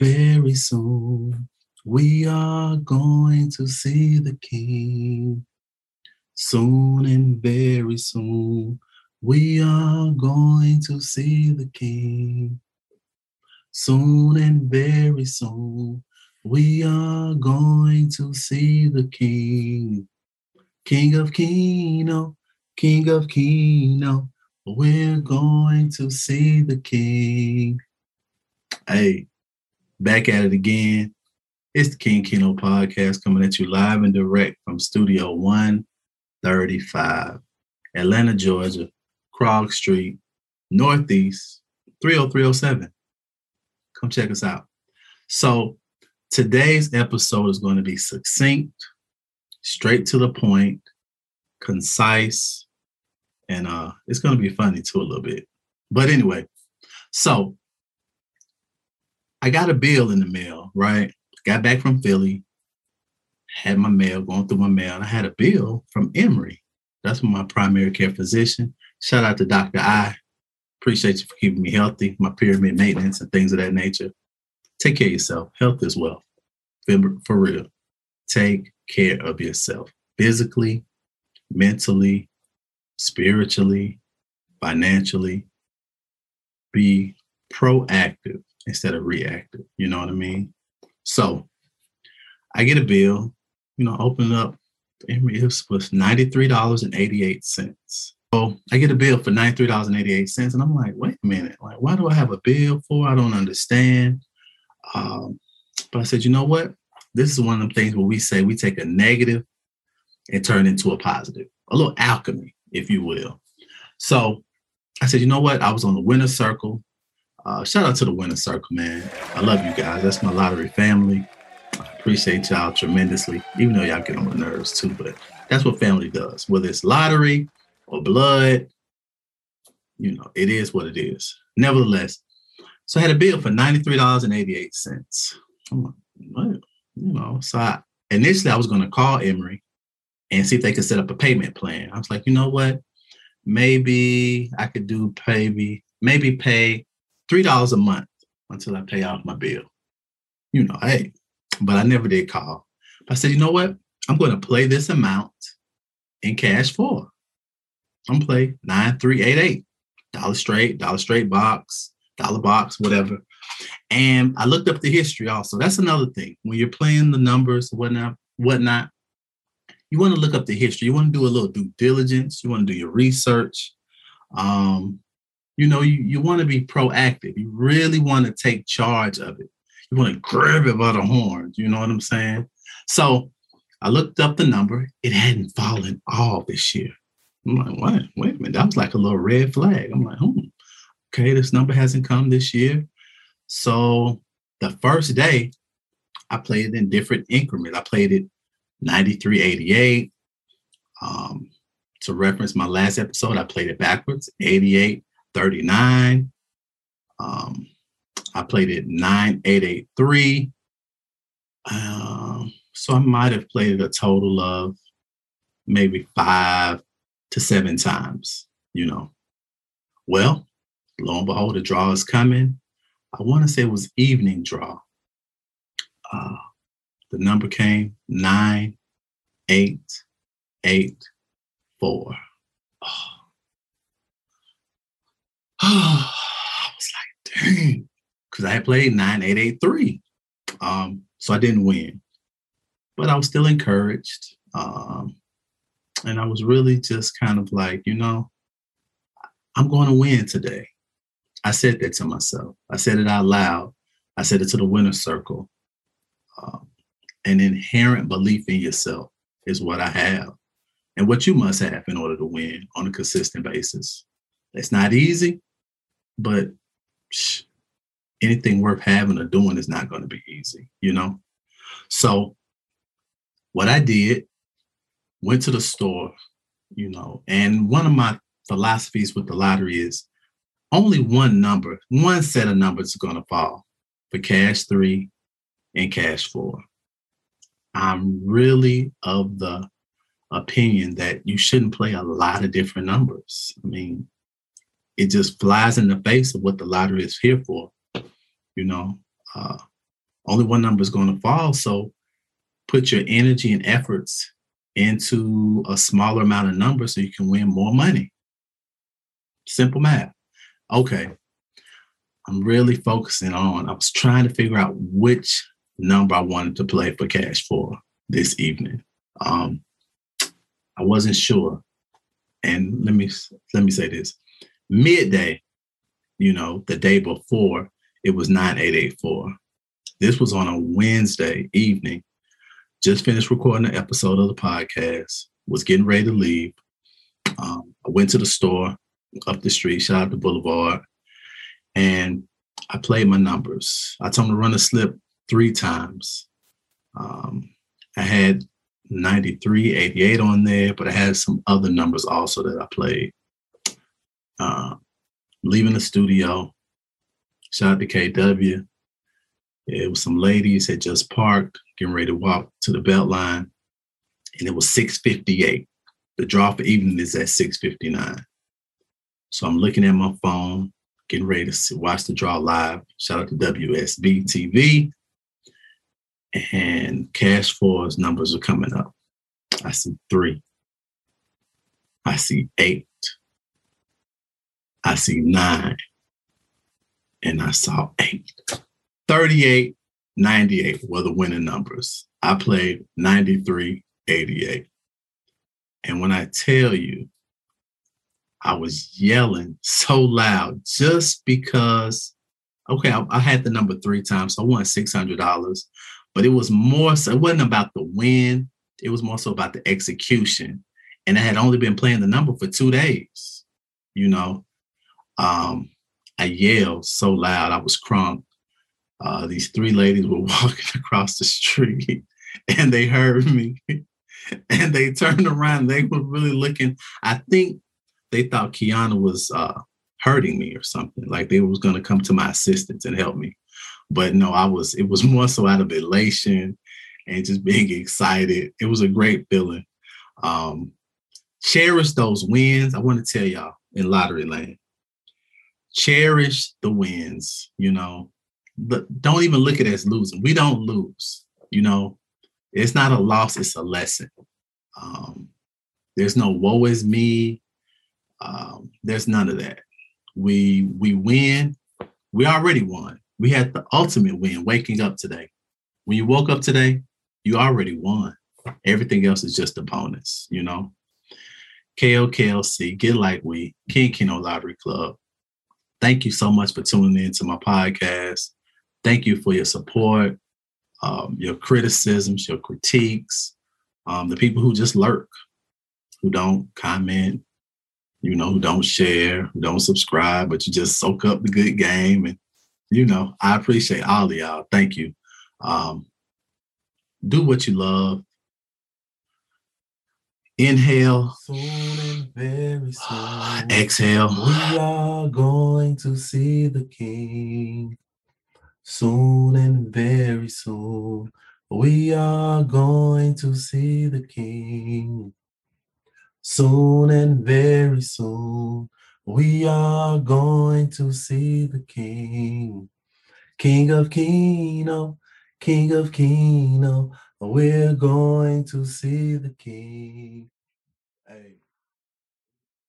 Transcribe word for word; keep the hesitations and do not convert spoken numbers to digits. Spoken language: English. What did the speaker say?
And very soon, we are going to see the King. Soon and very soon, we are going to see the King. Soon and very soon, we are going to see the King. King of Kino, King of Kino, we're going to see the King. Hey, back at it again. It's the King Kino Podcast coming at you live and direct from Studio one thirty-five, Atlanta, Georgia, Krog Street, Northeast, three oh three oh seven. Come check us out. So today's episode is going to be succinct, straight to the point, concise, and uh, it's going to be funny too a little bit. But anyway, so I got a bill in the mail, right? Got back from Philly, had my mail, going through my mail, and I had a bill from Emory. That's my primary care physician. Shout out to Doctor I. Appreciate you for keeping me healthy, my pyramid maintenance and things of that nature. Take care of yourself. Health is wealth. For real. Take care of yourself. Physically, mentally, spiritually, financially. Be proactive instead of reactive. You know what I mean? So I get a bill, you know, open it up. It was ninety-three dollars and eighty-eight cents. So I get a bill for ninety-three dollars and eighty-eight cents. And I'm like, wait a minute. Like, why do I have a bill for? I don't understand. Um, but I said, you know what? This is one of the things where we say we take a negative and turn it into a positive, a little alchemy, if you will. So I said, you know what? I was on the winner's circle. Uh, shout out to the winner's circle, man. I love you guys. That's my lottery family. I appreciate y'all tremendously, even though y'all get on my nerves too, but that's what family does. Whether it's lottery or blood, you know, it is what it is. Nevertheless, so I had a bill for ninety-three dollars and eighty-eight cents. I'm like, well, you know, so I, initially I was going to call Emory and see if they could set up a payment plan. I was like, you know what? Maybe I could do pay, maybe pay three dollars a month until I pay off my bill. You know, hey, but I never did call. I said, you know what? I'm going to play this amount in Cash Four. I'm play nine three eight eight, dollar straight, dollar straight box, dollar box, whatever. And I looked up the history also. That's another thing. When you're playing the numbers, whatnot, whatnot, you want to look up the history. You want to do a little due diligence. You want to do your research. Um, you know, you, you want to be proactive. You really want to take charge of it. You want to grab it by the horns. You know what I'm saying? So I looked up the number. It hadn't fallen all this year. I'm like, what? Wait a minute. That was like a little red flag. I'm like, hmm. Okay, this number hasn't come this year. So the first day, I played in different increments. I played it ninety-three eighty-eight. Um, to reference my last episode, I played it backwards, eighty-eight thirty-nine. Um, I played it nine eight eight three. Um, so I might have played it a total of maybe five to seven times, you know. Well, lo and behold, the draw is coming. I want to say it was evening draw. Uh, the number came nine, eight, eight, four. Oh. Oh, I was like, dang, because I had played nine, eight, eight, three. Um, so I didn't win, but I was still encouraged. Um, and I was really just kind of like, you know, I'm going to win today. I said that to myself. I said it out loud. I said it to the winner's circle. Um, an inherent belief in yourself is what I have and what you must have in order to win on a consistent basis. It's not easy, but psh, anything worth having or doing is not going to be easy, you know? So what I did, went to the store, you know, and one of my philosophies with the lottery is, only one number, one set of numbers is going to fall for Cash Three and Cash Four. I'm really of the opinion that you shouldn't play a lot of different numbers. I mean, it just flies in the face of what the lottery is here for. You know, uh, only one number is going to fall. So put your energy and efforts into a smaller amount of numbers so you can win more money. Simple math. Okay, I'm really focusing on, I was trying to figure out which number I wanted to play for Cash Four this evening. Um, I wasn't sure. And let me let me say this. Midday, you know, the day before, it was nine eight eight four. This was on a Wednesday evening. Just finished recording an episode of the podcast, was getting ready to leave. Um, I went to the store up the street, shout out to Boulevard, and I played my numbers. I told them to run a slip three times. Um, I had ninety-three, eighty-eight on there, but I had some other numbers also that I played. Uh, leaving the studio, shout out to K W. It was some ladies had just parked, getting ready to walk to the Beltline, and it was six fifty-eight. The draw for evening is at six fifty-nine. So I'm looking at my phone, getting ready to watch the draw live. Shout out to W S B T V. And Cash Four's numbers are coming up. I see three. I see eight. I see nine. And I saw eight. thirty-eight, ninety-eight were the winning numbers. I played ninety-three, eighty-eight. And when I tell you, I was yelling so loud just because, okay, I, I had the number three times, so I won six hundred dollars. But it was more so, it wasn't about the win. It was more so about the execution. And I had only been playing the number for two days. You know, um, I yelled so loud. I was crunk. Uh, these three ladies were walking across the street and they heard me and they turned around. They were really looking. I think they thought Kiana was uh, hurting me or something, like they was going to come to my assistance and help me. But no, I was, it was more so out of elation and just being excited. It was a great feeling. Um, cherish those wins. I want to tell y'all in lottery land, cherish the wins, you know, but don't even look at it as losing. We don't lose, you know, it's not a loss. It's a lesson. Um, there's no woe is me. Um, there's none of that. We, we win. We already won. We had the ultimate win, waking up today. When you woke up today, you already won. Everything else is just a bonus, you know? K O K L C, Get Like We, King Kino Lottery Club. Thank you so much for tuning in to my podcast. Thank you for your support, um, your criticisms, your critiques, um, the people who just lurk, who don't comment, you know, who don't share, who don't subscribe, but you just soak up the good game. And you know, I appreciate all of y'all. Thank you. Um, do what you love. Inhale. Soon and very soon. Exhale. We are going to see the King. Soon and very soon. We are going to see the King. Soon and very soon. We are going to see the King, King of Kino, King of Kino. We're going to see the King. Hey.